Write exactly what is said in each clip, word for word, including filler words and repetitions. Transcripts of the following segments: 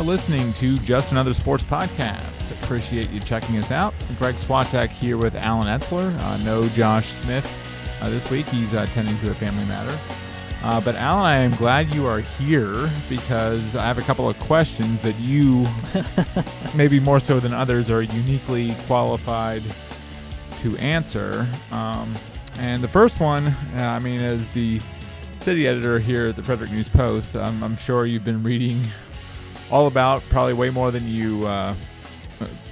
are listening to Just Another Sports Podcast. Appreciate you checking us out. Greg Swatek here with Alan Etzler. Uh, no Josh Smith uh, this week. He's uh, tending to a family matter. Uh, but Alan, I am glad you are here because I have a couple of questions that you, maybe more so than others, are uniquely qualified to answer. Um, and the first one, uh, I mean, is the city editor here at the Frederick News Post. Um, I'm sure you've been reading all about, probably way more than you uh,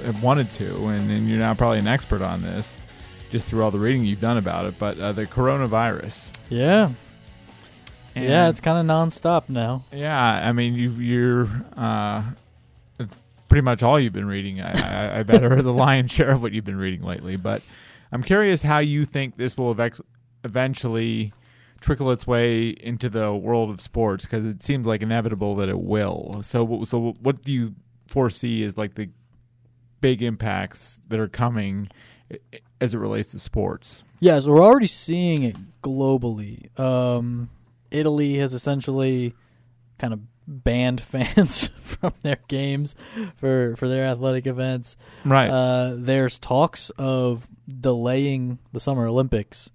have wanted to, and, and you're now probably an expert on this just through all the reading you've done about it, but uh, the coronavirus. Yeah. And yeah, it's kind of nonstop now. Yeah, I mean, you've, you're uh, it's pretty much all you've been reading, I, I, I bet, or the lion's share of what you've been reading lately, but I'm curious how you think this will ev- eventually... trickle its way into the world of sports, because it seems like inevitable that it will. So, so what do you foresee as like the big impacts that are coming as it relates to sports? Yeah, so we're already seeing it globally. Um, Italy has essentially kind of banned fans from their games for, for their athletic events. Right. Uh, there's talks of delaying the Summer Olympics.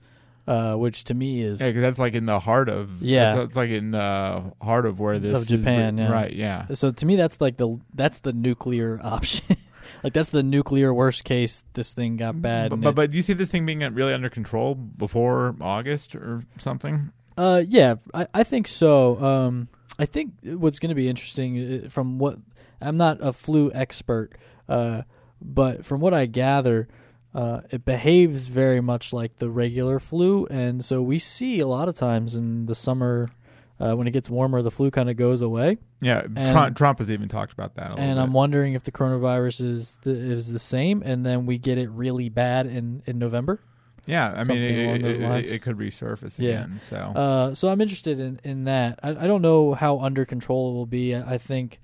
Uh, which to me is yeah, because that's like in the heart of yeah, that's like in the heart of where this of Japan, is, yeah. right? Yeah. So to me, that's like the that's the nuclear option, like that's the nuclear worst case. This thing got bad, but but, it, but do you see this thing being really under control before August or something? Uh, yeah, I, I think so. Um, I think what's going to be interesting from what I'm not a flu expert, uh, but from what I gather. Uh, it behaves very much like the regular flu, and so we see a lot of times in the summer uh, when it gets warmer, the flu kind of goes away. Yeah, and, Trump, Trump has even talked about that a little bit. And I'm wondering if the coronavirus is the, is the same, and then we get it really bad in, in November. Yeah, I Something mean, it, it, it could resurface yeah. again. So uh, so I'm interested in, in that. I, I don't know how under control it will be. I, I think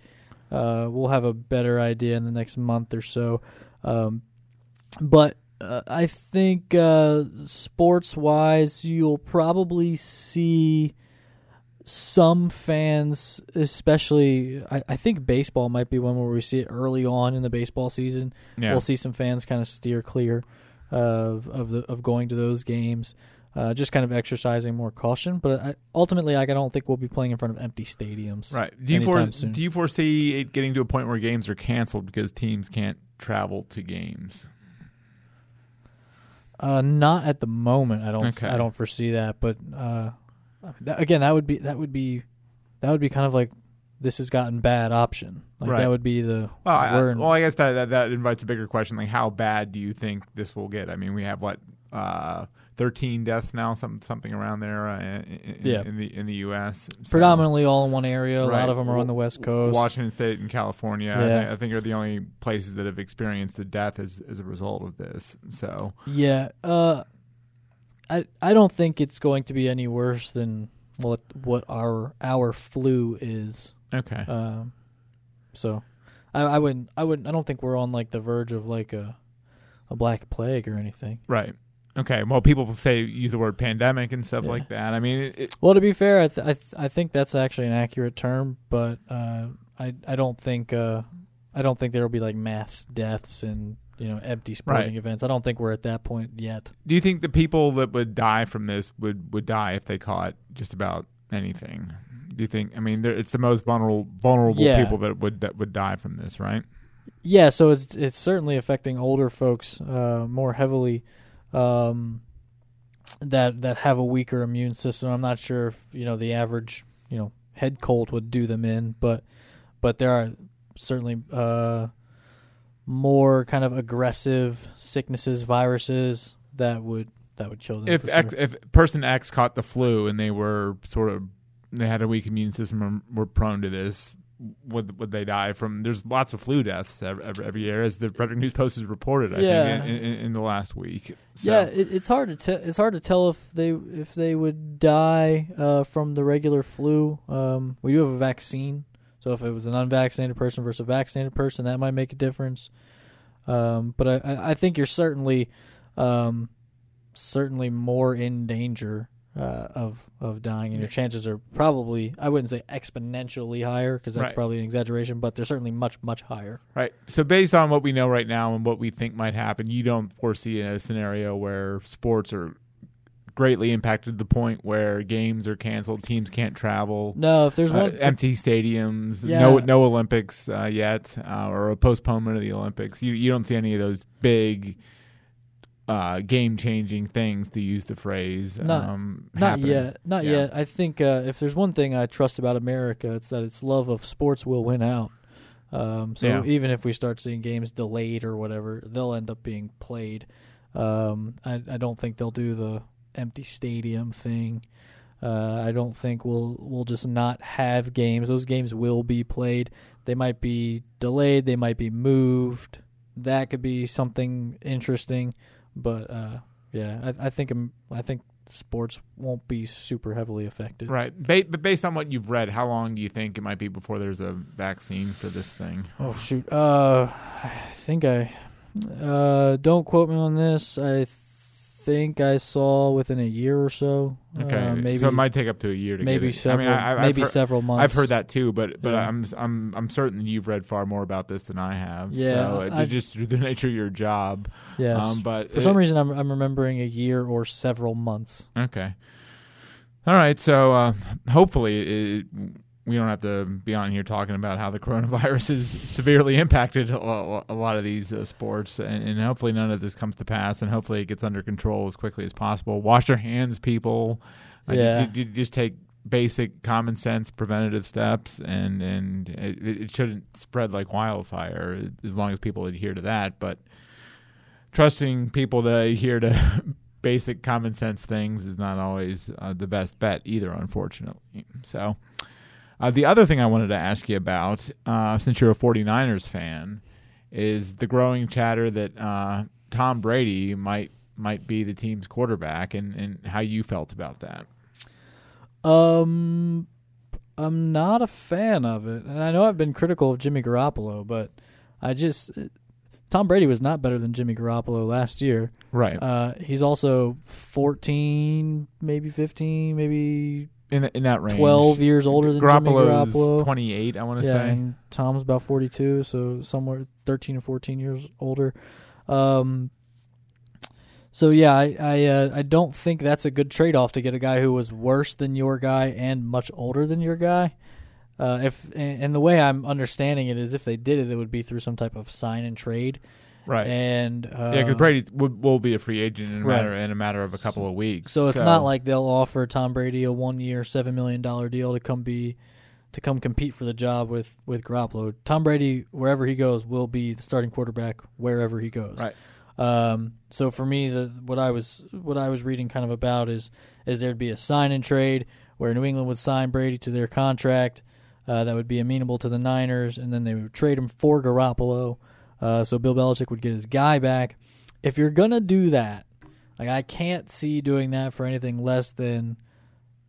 uh, we'll have a better idea in the next month or so. Um But uh, I think uh, sports-wise, you'll probably see some fans, especially I, I think baseball might be one where we see it early on in the baseball season. Yeah. We'll see some fans kind of steer clear of of, the, of going to those games, uh, just kind of exercising more caution. But I, ultimately, like, I don't think we'll be playing in front of empty stadiums. Right. Do you, for, do you foresee it getting to a point where games are canceled because teams can't travel to games? Uh, not at the moment. I don't. Okay. I don't foresee that. But uh, that, again, that would be that would be that would be kind of like this has gotten bad option. Like right. That would be the. Well, I, in, well, I guess that, that that invites a bigger question. Like, how bad do you think this will get? I mean, we have what uh, thirteen deaths now, some, something around there. Uh, in, yeah. in the in the U S So. Predominantly all in one area. Right. A lot of them are on the West Coast. Washington State and California, yeah. I, think, I think, are the only places that have experienced the death as as a result of this. So yeah, uh, I I don't think it's going to be any worse than what what our our flu is. Okay. Um, so, I, I wouldn't. I wouldn't. I don't think we're on like the verge of like a a black plague or anything. Right. Okay. Well, people say use the word pandemic and stuff yeah. like that. I mean, it, it, well, to be fair, I th- I, th- I think that's actually an accurate term, but uh, I I don't think uh, I don't think there will be like mass deaths and you know empty sporting right. events. I don't think we're at that point yet. Do you think the people that would die from this would, would die if they caught just about anything? Do you think? I mean, it's the most vulnerable vulnerable yeah. people that would that would die from this, right? Yeah. So it's it's certainly affecting older folks uh, more heavily. Um, that that have a weaker immune system. I'm not sure if you know the average you know head cold would do them in, but but there are certainly uh, more kind of aggressive sicknesses, viruses that would that would kill them. If for X, sure. if person X caught the flu and they were sort of they had a weak immune system and were prone to this. Would would they die from? There's lots of flu deaths every, every year, as the Frederick News Post has reported. I yeah. think in, in, in the last week. So. Yeah, it, it's hard to te- it's hard to tell if they if they would die uh, from the regular flu. Um, we do have a vaccine, so if it was an unvaccinated person versus a vaccinated person, that might make a difference. Um, but I, I think you're certainly um, certainly more in danger uh, of of dying, and your chances are probably, I wouldn't say exponentially higher, because that's right. probably an exaggeration, but they're certainly much, much higher. Right. So based on what we know right now and what we think might happen, you don't foresee a scenario where sports are greatly impacted to the point where games are canceled, teams can't travel. No, if there's one... Uh, empty stadiums, yeah. no no Olympics uh, yet, uh, or a postponement of the Olympics. You you don't see any of those big... Uh, game-changing things, to use the phrase. Not, um, not yet. Not yeah. yet. I think uh, if there's one thing I trust about America, it's that its love of sports will win out. Um, so yeah. even if we start seeing games delayed or whatever, they'll end up being played. Um, I, I don't think they'll do the empty stadium thing. Uh, I don't think we'll we'll just not have games. Those games will be played. They might be delayed. They might be moved. That could be something interesting. But uh, yeah, I, I think I think sports won't be super heavily affected. Right, ba- but based on what you've read, how long do you think it might be before there's a vaccine for this thing? Oh shoot, uh, I think I uh, don't quote me on this. I think I saw within a year or so. Okay, uh, maybe, so it might take up to a year to maybe get it. Several, I mean, I, maybe heard, several months. I've heard that too, but but yeah. I'm I'm I'm certain you've read far more about this than I have. Yeah, so it, I, just through the nature of your job. Yeah, um, but for it, some reason I'm I'm remembering a year or several months. Okay, all right. So uh, hopefully it, we don't have to be on here talking about how the coronavirus has severely impacted a lot, a lot of these uh, sports, and, and hopefully none of this comes to pass, and hopefully it gets under control as quickly as possible. Wash your hands, people. Uh, yeah. you, you, you just take basic common sense preventative steps, and, and it, it shouldn't spread like wildfire as long as people adhere to that. But trusting people to adhere to basic common sense things is not always uh, the best bet either, unfortunately. So... Uh, the other thing I wanted to ask you about, uh, since you're a 49ers fan, is the growing chatter that uh, Tom Brady might might be the team's quarterback, and, and how you felt about that. Um, I'm not a fan of it, and I know I've been critical of Jimmy Garoppolo, but I just Tom Brady was not better than Jimmy Garoppolo last year. Right. Uh, he's also fourteen, maybe fifteen, maybe. In the, in that range, twelve years older than Garoppolo's Jimmy Garoppolo. twenty-eight, I want to yeah, say. And Tom's about forty-two, so somewhere thirteen or fourteen years older. Um, so yeah, I I, uh, I don't think that's a good trade-off to get a guy who was worse than your guy and much older than your guy. Uh, if and, and the way I'm understanding it is, if they did it, it would be through some type of sign and trade. Right, and uh, yeah, because Brady will, will be a free agent in a right. matter in a matter of a couple of weeks. So, so it's not like they'll offer Tom Brady a one-year, seven million dollar deal to come be to come compete for the job with with Garoppolo. Tom Brady, wherever he goes, will be the starting quarterback wherever he goes. Right. Um, so for me, the what I was what I was reading kind of about is is there'd be a sign and trade where New England would sign Brady to their contract uh, that would be amenable to the Niners, and then they would trade him for Garoppolo. Uh, so Bill Belichick would get his guy back. If you're going to do that, like I can't see doing that for anything less than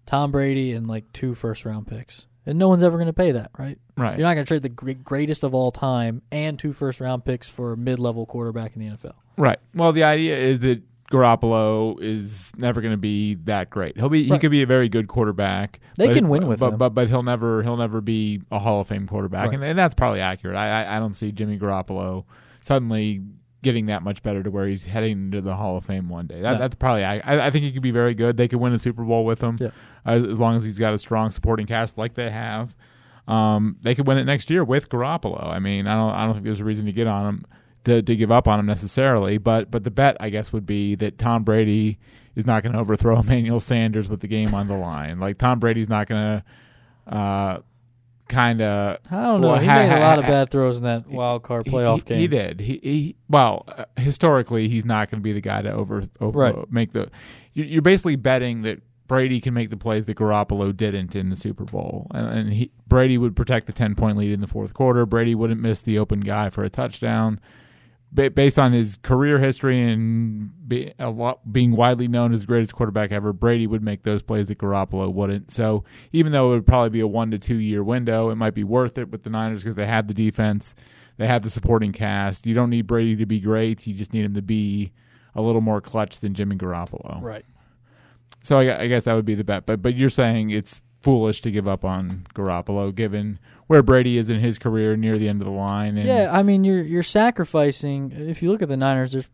Tom Brady and like two first-round picks. And no one's ever going to pay that, right? Right. You're not going to trade the greatest of all time and two first-round picks for a mid-level quarterback in the N F L. Right. Well, the idea is that Garoppolo is never going to be that great. He'll be right. He could be a very good quarterback. They but, can win with but, him, but but he'll never he'll never be a Hall of Fame quarterback, right. and, and that's probably accurate. I, I I don't see Jimmy Garoppolo suddenly getting that much better to where he's heading to the Hall of Fame one day. That, no. That's probably I I think he could be very good. They could win a Super Bowl with him yeah. as, as long as he's got a strong supporting cast like they have. Um, they could win it next year with Garoppolo. I mean, I don't I don't think there's a reason to get on him. To, to give up on him necessarily, but but the bet, I guess, would be that Tom Brady is not going to overthrow Emmanuel Sanders with the game on the line. Like, Tom Brady's not going to uh, kind of... I don't know. Well, he ha- made a lot ha- of bad throws in that wild card playoff he, he, game. He did. He, he Well, uh, historically, he's not going to be the guy to over, over right. make the... You're basically betting that Brady can make the plays that Garoppolo didn't in the Super Bowl. And, and he, Brady would protect the ten-point lead in the fourth quarter. Brady wouldn't miss the open guy for a touchdown. Based on his career history and be a lot, being widely known as the greatest quarterback ever, Brady would make those plays that Garoppolo wouldn't. So even though it would probably be a one- to two-year window, it might be worth it with the Niners because they have the defense, they have the supporting cast. You don't need Brady to be great. You just need him to be a little more clutch than Jimmy Garoppolo. Right. So I, I guess that would be the bet. But but you're saying it's foolish to give up on Garoppolo, given where Brady is in his career, near the end of the line. And yeah, I mean, you're you're sacrificing. If you look at the Niners, there's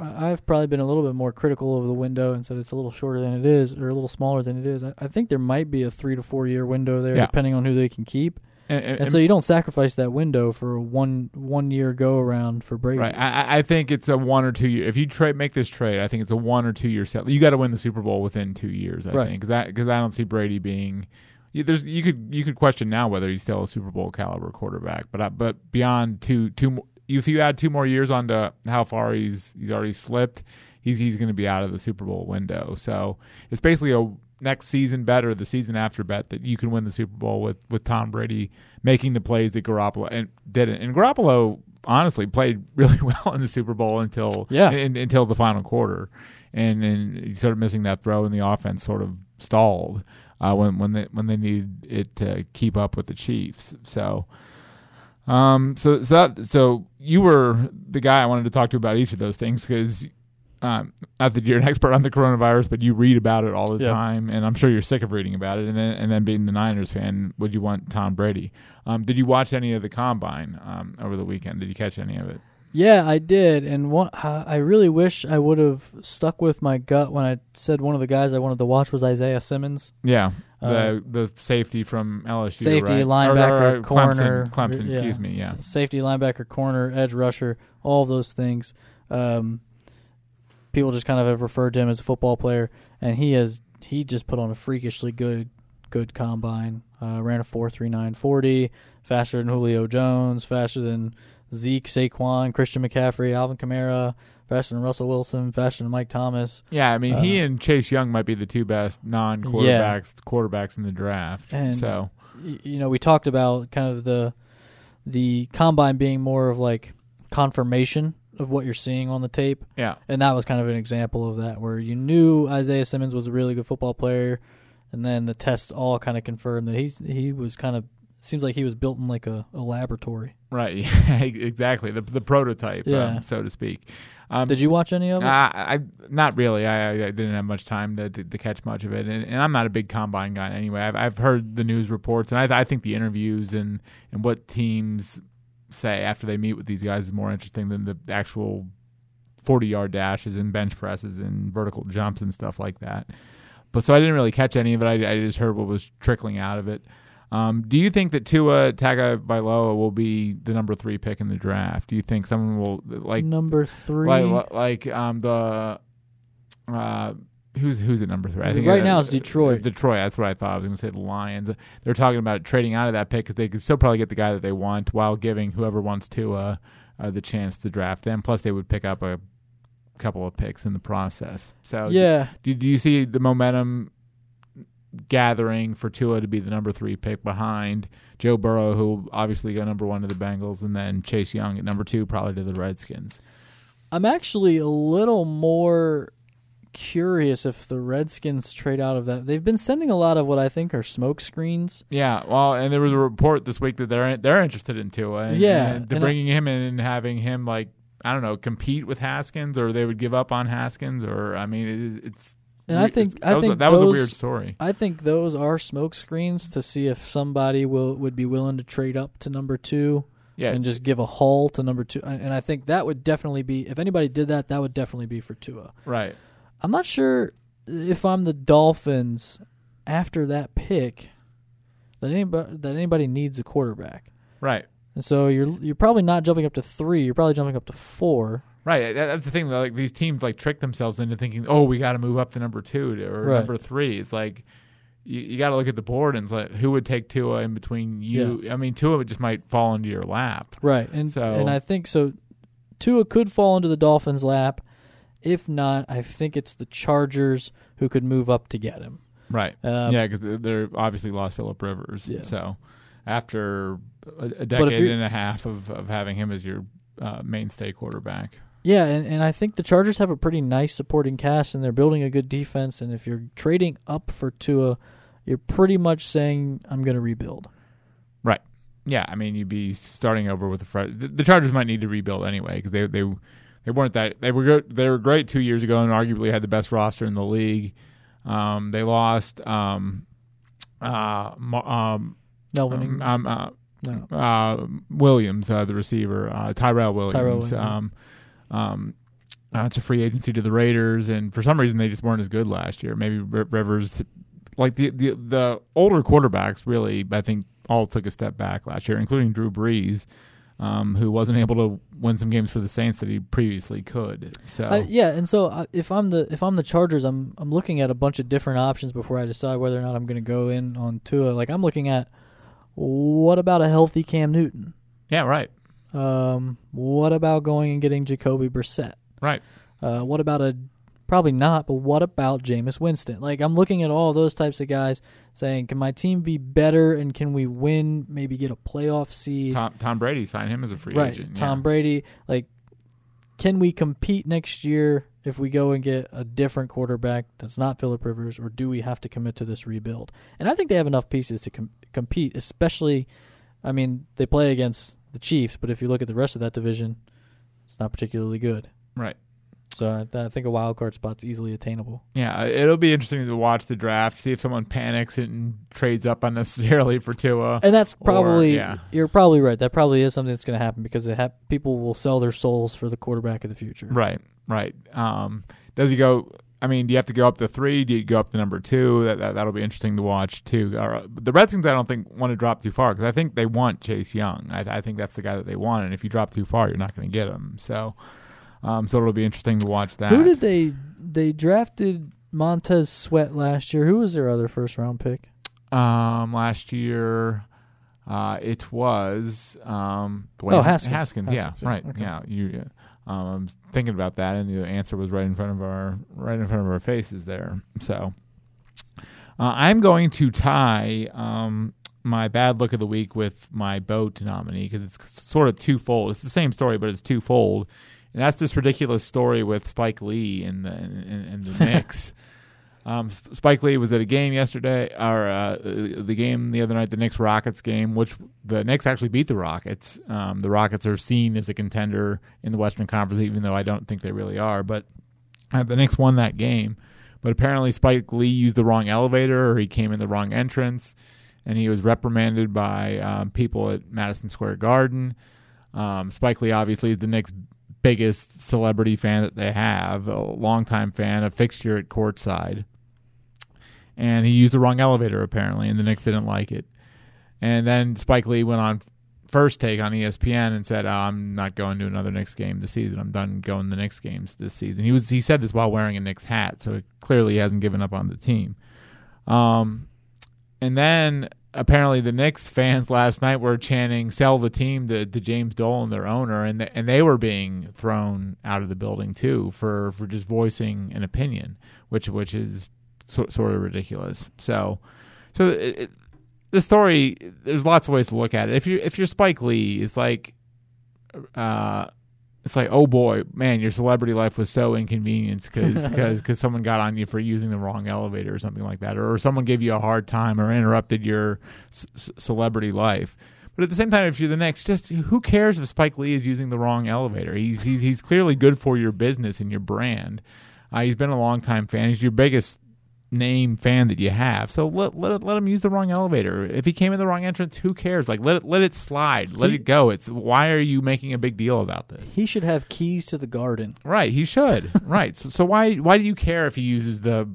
I've probably been a little bit more critical of the window and said it's a little shorter than it is, or a little smaller than it is. I, I think there might be a three to four year window there, yeah. depending on who they can keep. And, and, and so you don't sacrifice that window for a one one year go around for Brady. Right. I, I think it's a one or two year. If you trade, make this trade, I think it's a one or two year set. You got to win the Super Bowl within two years. I right. think because because I, I don't see Brady being. There's you could you could question now whether he's still a Super Bowl caliber quarterback, but I, but beyond two two. If you add two more years onto how far he's he's already slipped, he's he's going to be out of the Super Bowl window. So it's basically a next season bet or the season after bet that you can win the Super Bowl with, with Tom Brady making the plays that Garoppolo and didn't. And Garoppolo honestly played really well in the Super Bowl until yeah. in, until the final quarter, and and he started missing that throw, and the offense sort of stalled uh, when when they when they needed it to keep up with the Chiefs. So. Um. So so that, so you were the guy I wanted to talk to about each of those things because, um, not that you're an expert on the coronavirus, but you read about it all the yeah. time, and I'm sure you're sick of reading about it. And then, and then being the Niners fan, would you want Tom Brady? Um. Did you watch any of the combine um over the weekend? Did you catch any of it? Yeah, I did, and one, I really wish I would have stuck with my gut when I said one of the guys I wanted to watch was Isaiah Simmons. Yeah, the uh, the safety from L S U. Safety, right? linebacker, or, or, or, corner. Clemson, Clemson yeah. excuse me, yeah. Safety, linebacker, corner, edge rusher, all of those things. Um, people just kind of have referred to him as a football player, and he has he just put on a freakishly good good combine. Uh, ran a four three nine forty, faster than Julio Jones, faster than Zeke, Saquon, Christian McCaffrey, Alvin Kamara, faster than Russell Wilson, faster than Mike Thomas. Yeah, I mean, uh, he and Chase Young might be the two best non-quarterbacks yeah. quarterbacks in the draft. And, so, you know, we talked about kind of the the combine being more of like confirmation of what you're seeing on the tape. Yeah. And that was kind of an example of that where you knew Isaiah Simmons was a really good football player, and then the tests all kind of confirmed that he's he was kind of seems like he was built in like a, a laboratory. Right, yeah, exactly. The the prototype, yeah. um, so to speak. Um, Did you watch any of it? I, I not really. I, I didn't have much time to, to, to catch much of it, and, and I'm not a big combine guy anyway. I've I've heard the news reports, and I I think the interviews and, and what teams say after they meet with these guys is more interesting than the actual forty-yard dashes and bench presses and vertical jumps and stuff like that. But so I didn't really catch any of it. I, I just heard what was trickling out of it. Um, do you think that Tua Tagovailoa will be the number three pick in the draft? Do you think someone will like number three, like, like um, the uh, who's who's at number three? I think right it, now it's uh, Detroit. Detroit. That's what I thought. I was going to say the Lions. They're talking about trading out of that pick because they could still probably get the guy that they want while giving whoever wants Tua uh, the chance to draft them. Plus, they would pick up a couple of picks in the process. So yeah, do, do you see the momentum gathering for Tua to be the number three pick behind Joe Burrow, who obviously got number one to the Bengals, and then Chase Young at number two probably to the Redskins? I'm actually a little more curious if the Redskins trade out of that. They've been sending a lot of what I think are smoke screens. Yeah, well, and there was a report this week that they're they're interested in Tua. And, yeah. And they're and bringing I, him in and having him, like, I don't know, compete with Haskins, or they would give up on Haskins, or, I mean, it, it's And I think I think that was a weird story. I think those are smoke screens to see if somebody will would be willing to trade up to number two, yeah, and just give a haul to number two. And I think that would definitely be, if anybody did that, that would definitely be for Tua. Right. I'm not sure if I'm the Dolphins after that pick that anybody that anybody needs a quarterback. Right. And so you're you're probably not jumping up to three. You're probably jumping up to four. Right, that's the thing. Like these teams, like trick themselves into thinking, "Oh, we got to move up to number two or right. number three." It's like you, you got to look at the board and it's like, who would take Tua in between you? Yeah. I mean, Tua just might fall into your lap, right? And so, and I think so. Tua could fall into the Dolphins' lap. If not, I think it's the Chargers who could move up to get him. Right. Um, yeah, because they're obviously lost Phillip Rivers. Yeah. So after a, a decade and a half of, of having him as your uh, mainstay quarterback. Yeah, and, and I think the Chargers have a pretty nice supporting cast, and they're building a good defense. And if you're trading up for Tua, you're pretty much saying, I'm going to rebuild. Right. Yeah, I mean, you'd be starting over with a Fred. The, the Chargers might need to rebuild anyway because they they they weren't that they were good. They were great two years ago and arguably had the best roster in the league. Um, they lost. Um, uh, um, no winning. Um, uh, no. Uh, Williams, uh, the receiver, uh, Tyrell Williams. Tyrell Williams. Um, um, uh, to free agency to the Raiders, and for some reason they just weren't as good last year. Maybe Rivers, like the the, the older quarterbacks, really I think all took a step back last year, including Drew Brees. Um, who wasn't able to win some games for the Saints that he previously could. So I, yeah, and so I, if I'm the if I'm the Chargers, I'm I'm looking at a bunch of different options before I decide whether or not I'm going to go in on Tua. Like I'm looking at, what about a healthy Cam Newton? Yeah, right. Um, what about going and getting Jacoby Brissett? Right. Uh, what about a probably not, but what about Jameis Winston? Like I'm looking at all those types of guys, saying, can my team be better and can we win? Maybe get a playoff seed. Tom, Tom Brady, signed him as a free right. agent. Tom yeah. Brady, like, can we compete next year if we go and get a different quarterback that's not Phillip Rivers, or do we have to commit to this rebuild? And I think they have enough pieces to com- compete. Especially, I mean, they play against the Chiefs, but if you look at the rest of that division, it's not particularly good. Right. So I think a wild card spot's easily attainable. Yeah, it'll be interesting to watch the draft, see if someone panics and trades up unnecessarily for Tua. And that's probably, or, yeah. you're probably right. That probably is something that's going to happen because it ha- people will sell their souls for the quarterback of the future. Right, right. Um, does he go, I mean, do you have to go up to three? Do you go up to number two? That, that, that'll be interesting to watch, too. Or, the Redskins, I don't think, want to drop too far because I think they want Chase Young. I, I think that's the guy that they want, and if you drop too far, you're not going to get him. So... Um, so it'll be interesting to watch that. Who did they they drafted Montez Sweat last year? Who was their other first round pick? Um, last year, uh, it was um, Dwayne oh Haskins. Haskins, Haskins yeah, right, okay. yeah. You, yeah. Um, I'm thinking about that, and the answer was right in front of our right in front of our faces there. So uh, I'm going to tie. Um, my bad look of the week with my boat nominee because it's sort of twofold. It's the same story, but it's twofold. And that's this ridiculous story with Spike Lee and the and the Knicks. um, Spike Lee was at a game yesterday, or uh, the game the other night, the Knicks Rockets game, which the Knicks actually beat the Rockets. Um, the Rockets are seen as a contender in the Western Conference, even though I don't think they really are. But uh, the Knicks won that game. But apparently Spike Lee used the wrong elevator, or he came in the wrong entrance, and he was reprimanded by um, people at Madison Square Garden. Um, Spike Lee obviously is the Knicks' biggest celebrity fan that they have, a longtime fan, a fixture at courtside. And he used the wrong elevator, apparently, and the Knicks didn't like it. And then Spike Lee went on First Take on E S P N and said, oh, I'm not going to another Knicks game this season. I'm done going to the Knicks games this season. He was he said this while wearing a Knicks hat, so it clearly hasn't given up on the team. Um, and then... Apparently, the Knicks fans last night were chanting "Sell the team" to, to James Dolan, their owner, and the, and they were being thrown out of the building too for, for just voicing an opinion, which which is so, sort of ridiculous. So, so it, the story, there's lots of ways to look at it. If you if you're Spike Lee, it's like, uh, it's like oh boy, man, your celebrity life was so inconvenienced because because someone got on you for using the wrong elevator or something like that, or, or someone gave you a hard time or interrupted your c- celebrity life. But at the same time, if you're the Knicks, just who cares if Spike Lee is using the wrong elevator? He's he's he's clearly good for your business and your brand. Uh, he's been a longtime fan. He's your biggest name fan that you have. So let let let him use the wrong elevator. If he came in the wrong entrance, who cares? Like let it let it slide. Let he, it go. It's why are you making a big deal about this? He should have keys to the garden. Right, he should. Right. So so why why do you care if he uses the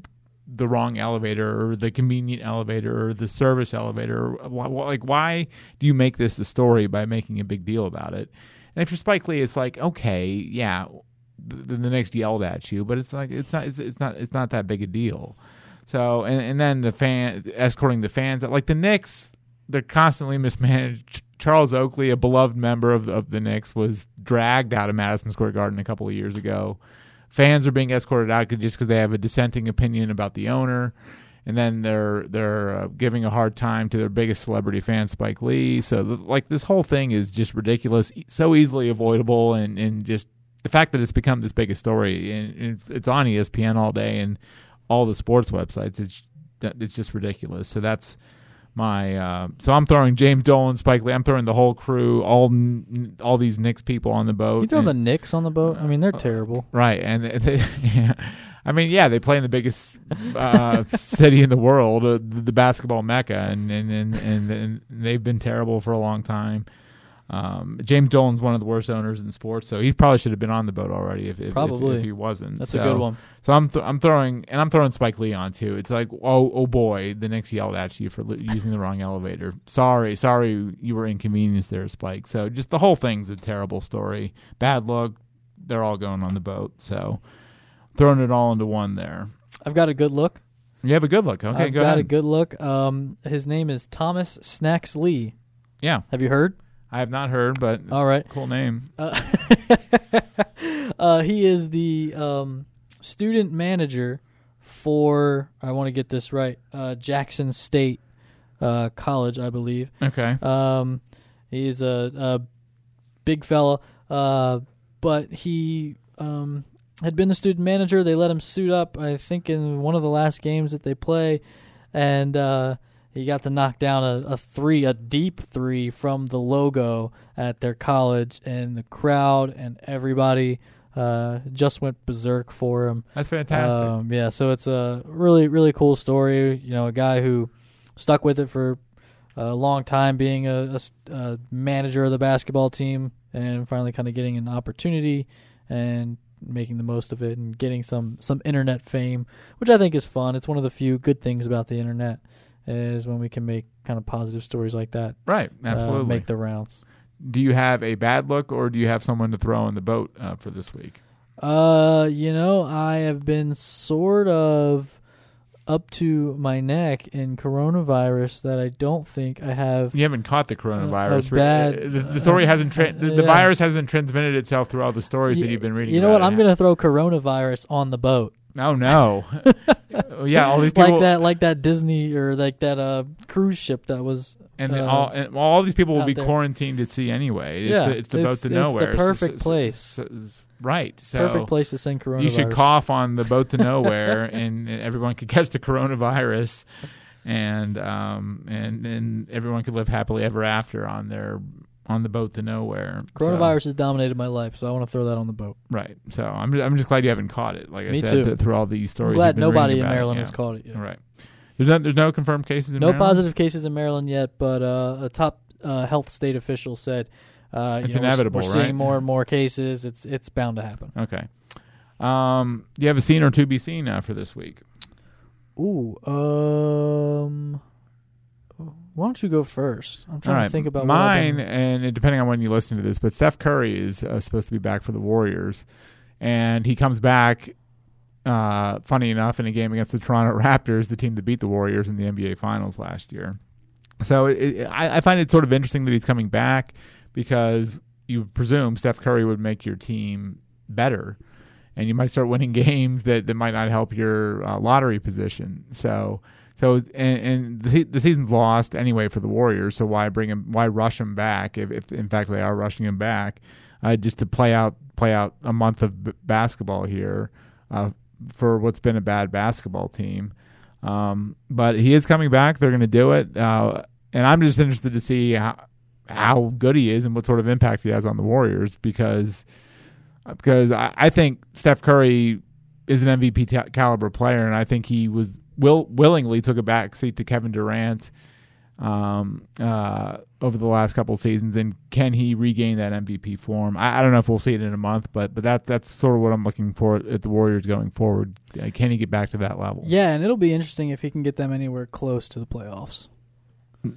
the wrong elevator or the convenient elevator or the service elevator? Like why do you make this a story by making a big deal about it? And if you're Spike Lee, it's like, okay, yeah, the, the Knicks yelled at you, but it's like it's not it's, it's not it's not that big a deal. So and, and then the fan escorting the fans like the Knicks, they're constantly mismanaged. Charles Oakley, a beloved member of of the Knicks, was dragged out of Madison Square Garden a couple of years ago. Fans are being escorted out just because they have a dissenting opinion about the owner, and then they're they're uh, giving a hard time to their biggest celebrity fan, Spike Lee. So th- like this whole thing is just ridiculous, so easily avoidable, and and just the fact that it's become this biggest story and, and it's on E S P N all day and all the sports websites, it's it's just ridiculous. So that's my uh, so I'm throwing James Dolan, Spike Lee. I'm throwing the whole crew, all all these Knicks people on the boat. You throw and, the Knicks on the boat? I mean, they're uh, terrible, right? And they, yeah, I mean, yeah, they play in the biggest uh, city in the world, uh, the basketball mecca, and and, and and and they've been terrible for a long time. Um, James Dolan's one of the worst owners in sports, so he probably should have been on the boat already if if, probably. if, if he wasn't. That's so, a good one. So I'm th- I'm throwing and I'm throwing Spike Lee on too. It's like, oh oh boy, the Knicks yelled at you for li- using the wrong elevator. Sorry, sorry, you were inconvenienced there, Spike. So just the whole thing's a terrible story. Bad luck. They're all going on the boat. So throwing it all into one there. I've got a good look. You have a good look. Okay, I've go ahead. I've got a good look. Um, his name is Thomas Snacks Lee. Yeah. Have you heard? I have not heard, but all right. Cool name. Uh, uh, he is the um, student manager for, I want to get this right, uh, Jackson State uh, College, I believe. Okay. Um, he's a, a big fella, uh, but he um, had been the student manager. They let him suit up, I think, in one of the last games that they play, and uh, – he got to knock down a, a three, a deep three from the logo at their college, and the crowd and everybody uh, just went berserk for him. That's fantastic. Um, yeah, so it's a really, really cool story. You know, a guy who stuck with it for a long time, being a, a, a manager of the basketball team, and finally kind of getting an opportunity and making the most of it and getting some, some internet fame, which I think is fun. It's one of the few good things about the internet. Is when we can make kind of positive stories like that. Right, absolutely. Uh, make the rounds. Do you have a bad look, or do you have someone to throw in the boat uh, for this week? Uh, you know, I have been sort of up to my neck in coronavirus that I don't think I have. You haven't caught the coronavirus. A, a bad, the, the story uh, hasn't. Tra- the, the yeah. virus hasn't transmitted itself through all the stories you, that you've been reading. You know about what? I'm going to throw coronavirus on the boat. Oh no! Yeah, all these people like that, like that Disney or like that uh, cruise ship that was, and uh, all and all these people will be there. Quarantined at sea anyway. It's yeah, the, it's the it's, boat to it's nowhere. It's the perfect so, so, place, so, right? So perfect place to send coronavirus. You should cough on the boat to nowhere, and, and everyone could catch the coronavirus, and um and and everyone could live happily ever after on their. On the boat to nowhere. Coronavirus so. has dominated my life, so I want to throw that on the boat. Right. So I'm I'm just glad you haven't caught it. Like Me I said, too. through all these stories. I'm glad nobody in Maryland it, has know. caught it yet. Right. There's no, there's no confirmed cases in no Maryland? No positive cases in Maryland yet, but uh, a top uh, health state official said uh, it's you know, inevitable, we're, we're right? seeing more and more cases. It's it's bound to happen. Okay. Um, do you have a scene or two be seen now for this week? Ooh. Um... Why don't you go first? I'm trying right. to think about mine, and depending on when you listen to this, but Steph Curry is uh, supposed to be back for the Warriors, and he comes back, uh, funny enough, in a game against the Toronto Raptors, the team that beat the Warriors in the N B A Finals last year. So it, it, I, I find it sort of interesting that he's coming back because you presume Steph Curry would make your team better, and you might start winning games that, that might not help your uh, lottery position. So... So and, and the, the season's lost anyway for the Warriors. So why bring him? Why rush him back? If, if in fact they are rushing him back, uh, just to play out play out a month of b- basketball here uh, for what's been a bad basketball team. Um, but he is coming back. They're going to do it, uh, and I'm just interested to see how how good he is and what sort of impact he has on the Warriors because because I, I think Steph Curry is an M V P t- caliber player, and I think he was. Will willingly took a backseat to Kevin Durant um, uh, over the last couple of seasons, and can he regain that M V P form? I, I don't know if we'll see it in a month, but but that that's sort of what I'm looking for at the Warriors going forward. Uh, can he get back to that level? Yeah, and it'll be interesting if he can get them anywhere close to the playoffs.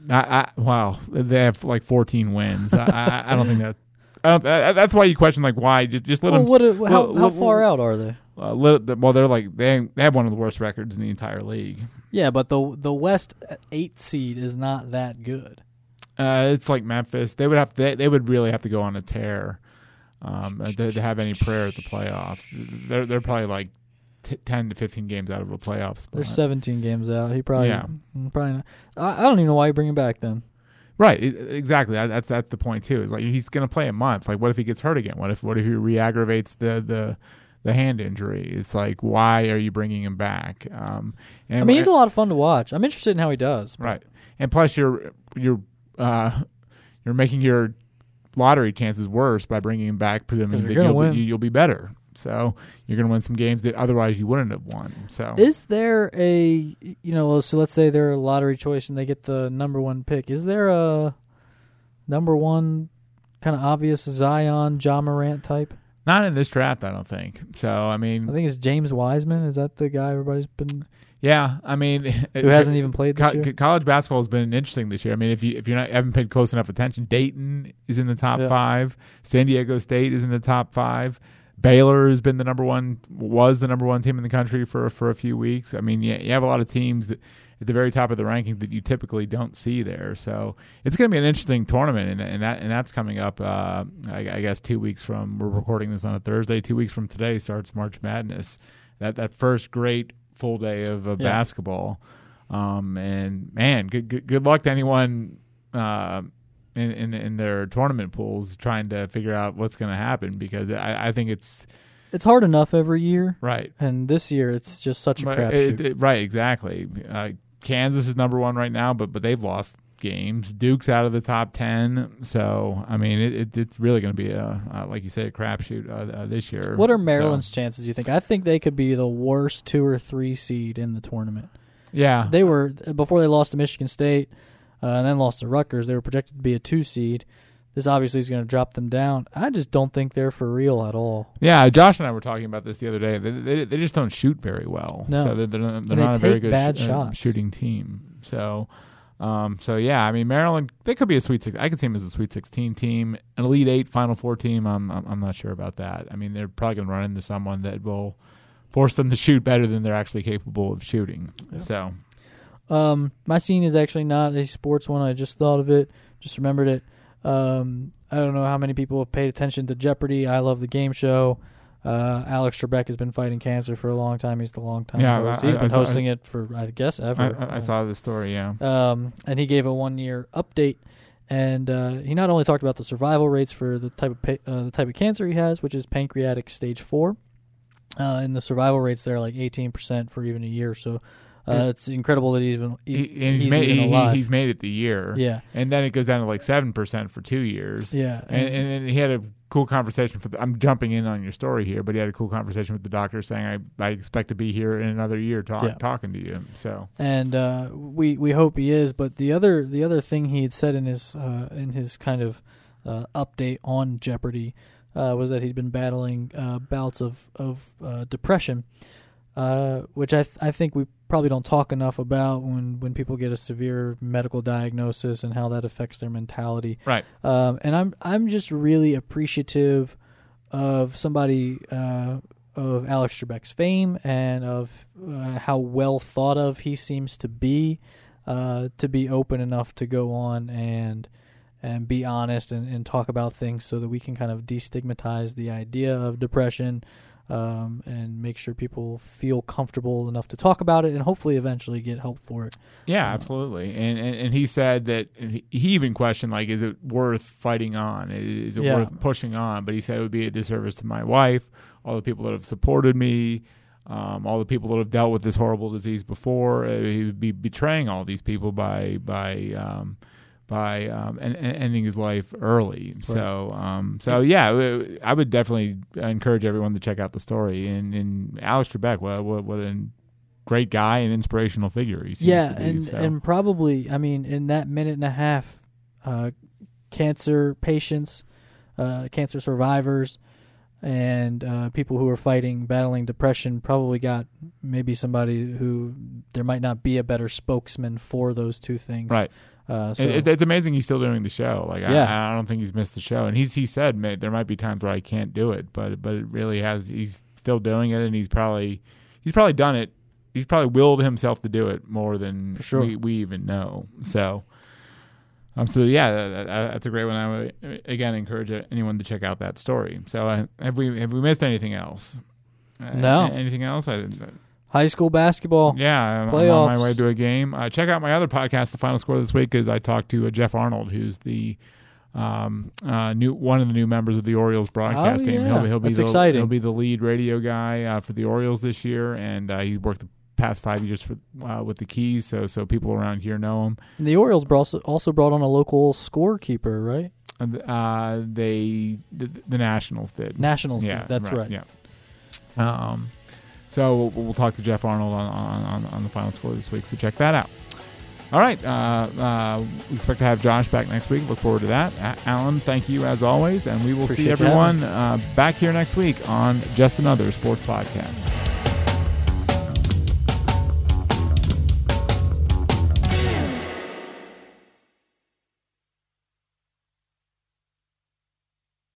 I, I, wow, they have like fourteen wins. I, I, I don't think that. I don't, I, that's why you question like why just just let well, them. What, how, well, how, how far well, out are they? Uh, well, they're like they they have one of the worst records in the entire league. Yeah, but the the West eight seed is not that good. Uh, it's like Memphis. They would have to, they, they would really have to go on a tear um, to, to have any prayer at the playoffs. They're they're probably like t- ten to fifteen games out of a playoff spot. They're seventeen games out. He probably yeah. probably not. I, I don't even know why you bring him back then. Right, exactly. That's that's the point too. It's like he's going to play a month. Like, what if he gets hurt again? What if what if he re-aggravates the the the hand injury? It's like, why are you bringing him back? Um, and I mean, he's a lot of fun to watch. I'm interested in how he does. But. Right, and plus you're you're uh, you're making your lottery chances worse by bringing him back, presuming that you'll be, you'll be better. So you're going to win some games that otherwise you wouldn't have won. So is there a, you know, so let's say they're a lottery choice and they get the number one pick. Is there a number one kind of obvious Zion, Ja Morant type? Not in this draft, I don't think. So, I mean. I think it's James Wiseman. Is that the guy everybody's been. Yeah, I mean. Who hasn't even played this co- year? College basketball has been interesting this year. I mean, if you if you haven't paid close enough attention, Dayton is in the top yeah. five. San Diego State is in the top five. Baylor has been the number one, was the number one team in the country for, for a few weeks. I mean, you, you have a lot of teams that at the very top of the rankings that you typically don't see there. So it's going to be an interesting tournament, and, and that and that's coming up, uh, I, I guess, two weeks from, we're recording this on a Thursday, two weeks from today starts March Madness. That, that first great full day of uh, yeah. basketball, um, and man, good, good good luck to anyone uh, in, in in their tournament pools trying to figure out what's going to happen, because I, I think it's it's hard enough every year, right? And this year it's just such a crapshoot, right? Exactly. Uh, Kansas is number one right now, but but they've lost games. Duke's out of the top ten, so I mean it, it it's really going to be a uh, like you say, a crapshoot uh, uh, this year. What are Maryland's so. chances, you think? I think they could be the worst two or three seed in the tournament. Yeah, they were before they lost to Michigan State uh, and then lost to Rutgers. They were projected to be a two seed. This obviously is going to drop them down. I just don't think they're for real at all. Yeah, Josh and I were talking about this the other day. They they, they just don't shoot very well. No, so they're, they're, they're they not a very good bad sh- shots. shooting team. So. Um, so, yeah, I mean, Maryland, they could be a Sweet Six. I could see them as a Sweet sixteen team, an Elite Eight, Final Four team. I'm I'm, I'm not sure about that. I mean, they're probably going to run into someone that will force them to shoot better than they're actually capable of shooting. Yeah. So, um, my scene is actually not a sports one. I just thought of it, just remembered it. Um, I don't know how many people have paid attention to Jeopardy. I love the game show. Uh, Alex Trebek has been fighting cancer for a long time. He's the long-time yeah, host. I, He's I, been I, hosting I, it for, I guess, ever. I, I, I saw the story, yeah. Um, and he gave a one-year update, and uh, he not only talked about the survival rates for the type of pa- uh, the type of cancer he has, which is pancreatic stage four, uh, and the survival rates there are like eighteen percent for even a year, so... Uh, yeah. It's incredible that he's even, he, he's, he's, made, even alive. He, he's made it the year. Yeah. And then it goes down to like seven percent for two years. Yeah. And, and, and then he had a cool conversation. For the, I'm jumping in on your story here, but he had a cool conversation with the doctor saying, I, I expect to be here in another year talk, yeah. talking to you. So. And uh, we we hope he is. But the other the other thing he had said in his, uh, in his kind of uh, update on Jeopardy uh, was that he'd been battling uh, bouts of, of uh, depression. Uh, which I th- I think we probably don't talk enough about when, when people get a severe medical diagnosis and how that affects their mentality. Right. Um, and I'm I'm just really appreciative of somebody uh, of Alex Trebek's fame and of uh, how well thought of he seems to be uh, to be open enough to go on and and be honest and, and talk about things so that we can kind of destigmatize the idea of depression. Um, and make sure people feel comfortable enough to talk about it and hopefully eventually get help for it. Yeah, uh, absolutely. And, and and he said that he even questioned, like, is it worth fighting on? Is it yeah. worth pushing on? But he said it would be a disservice to my wife, all the people that have supported me, um, all the people that have dealt with this horrible disease before. Uh, he would be betraying all these people by... by um, by um, and, and ending his life early. Right. So, um, so yeah, I would definitely encourage everyone to check out the story. And, and Alex Trebek, what, what, what a great guy and inspirational figure he seems yeah, to be. Yeah, and, so. and probably, I mean, in that minute and a half, uh, cancer patients, uh, cancer survivors, and uh, people who are fighting, battling depression probably got maybe somebody who there might not be a better spokesman for those two things. Right. Uh, so. it, it, it's amazing he's still doing the show. Like yeah. I, I don't think he's missed the show. And he's he said mate, there might be times where I can't do it, but but it really has. He's still doing it, and he's probably he's probably done it. He's probably willed himself to do it more than For sure. we, we even know. So. Um, so, yeah, that, that, that's a great one. I would, again, encourage anyone to check out that story. So uh, have we have we missed anything else? Uh, no. Anything else? I, High school basketball. Yeah, I'm, I'm on my way to a game. Uh, check out my other podcast, The Final Score, this week, because I talked to uh, Jeff Arnold, who's the um, uh, new one of the new members of the Orioles broadcast oh, yeah. team. He'll, he'll, be that's the, exciting. He'll be the lead radio guy uh, for the Orioles this year, and uh, he worked the past five years for uh, with the Keys, so so people around here know him. And the Orioles also brought on a local scorekeeper, right? Uh, they the, the Nationals did. Nationals yeah, did. That's right. right. Yeah. Um, so we'll, we'll talk to Jeff Arnold on, on, on the Final Score this week, so check that out. All right. Uh, uh, we expect to have Josh back next week. Look forward to that. A- Alan, thank you as always, and we will Appreciate see everyone uh, back here next week on Just Another Sports Podcast.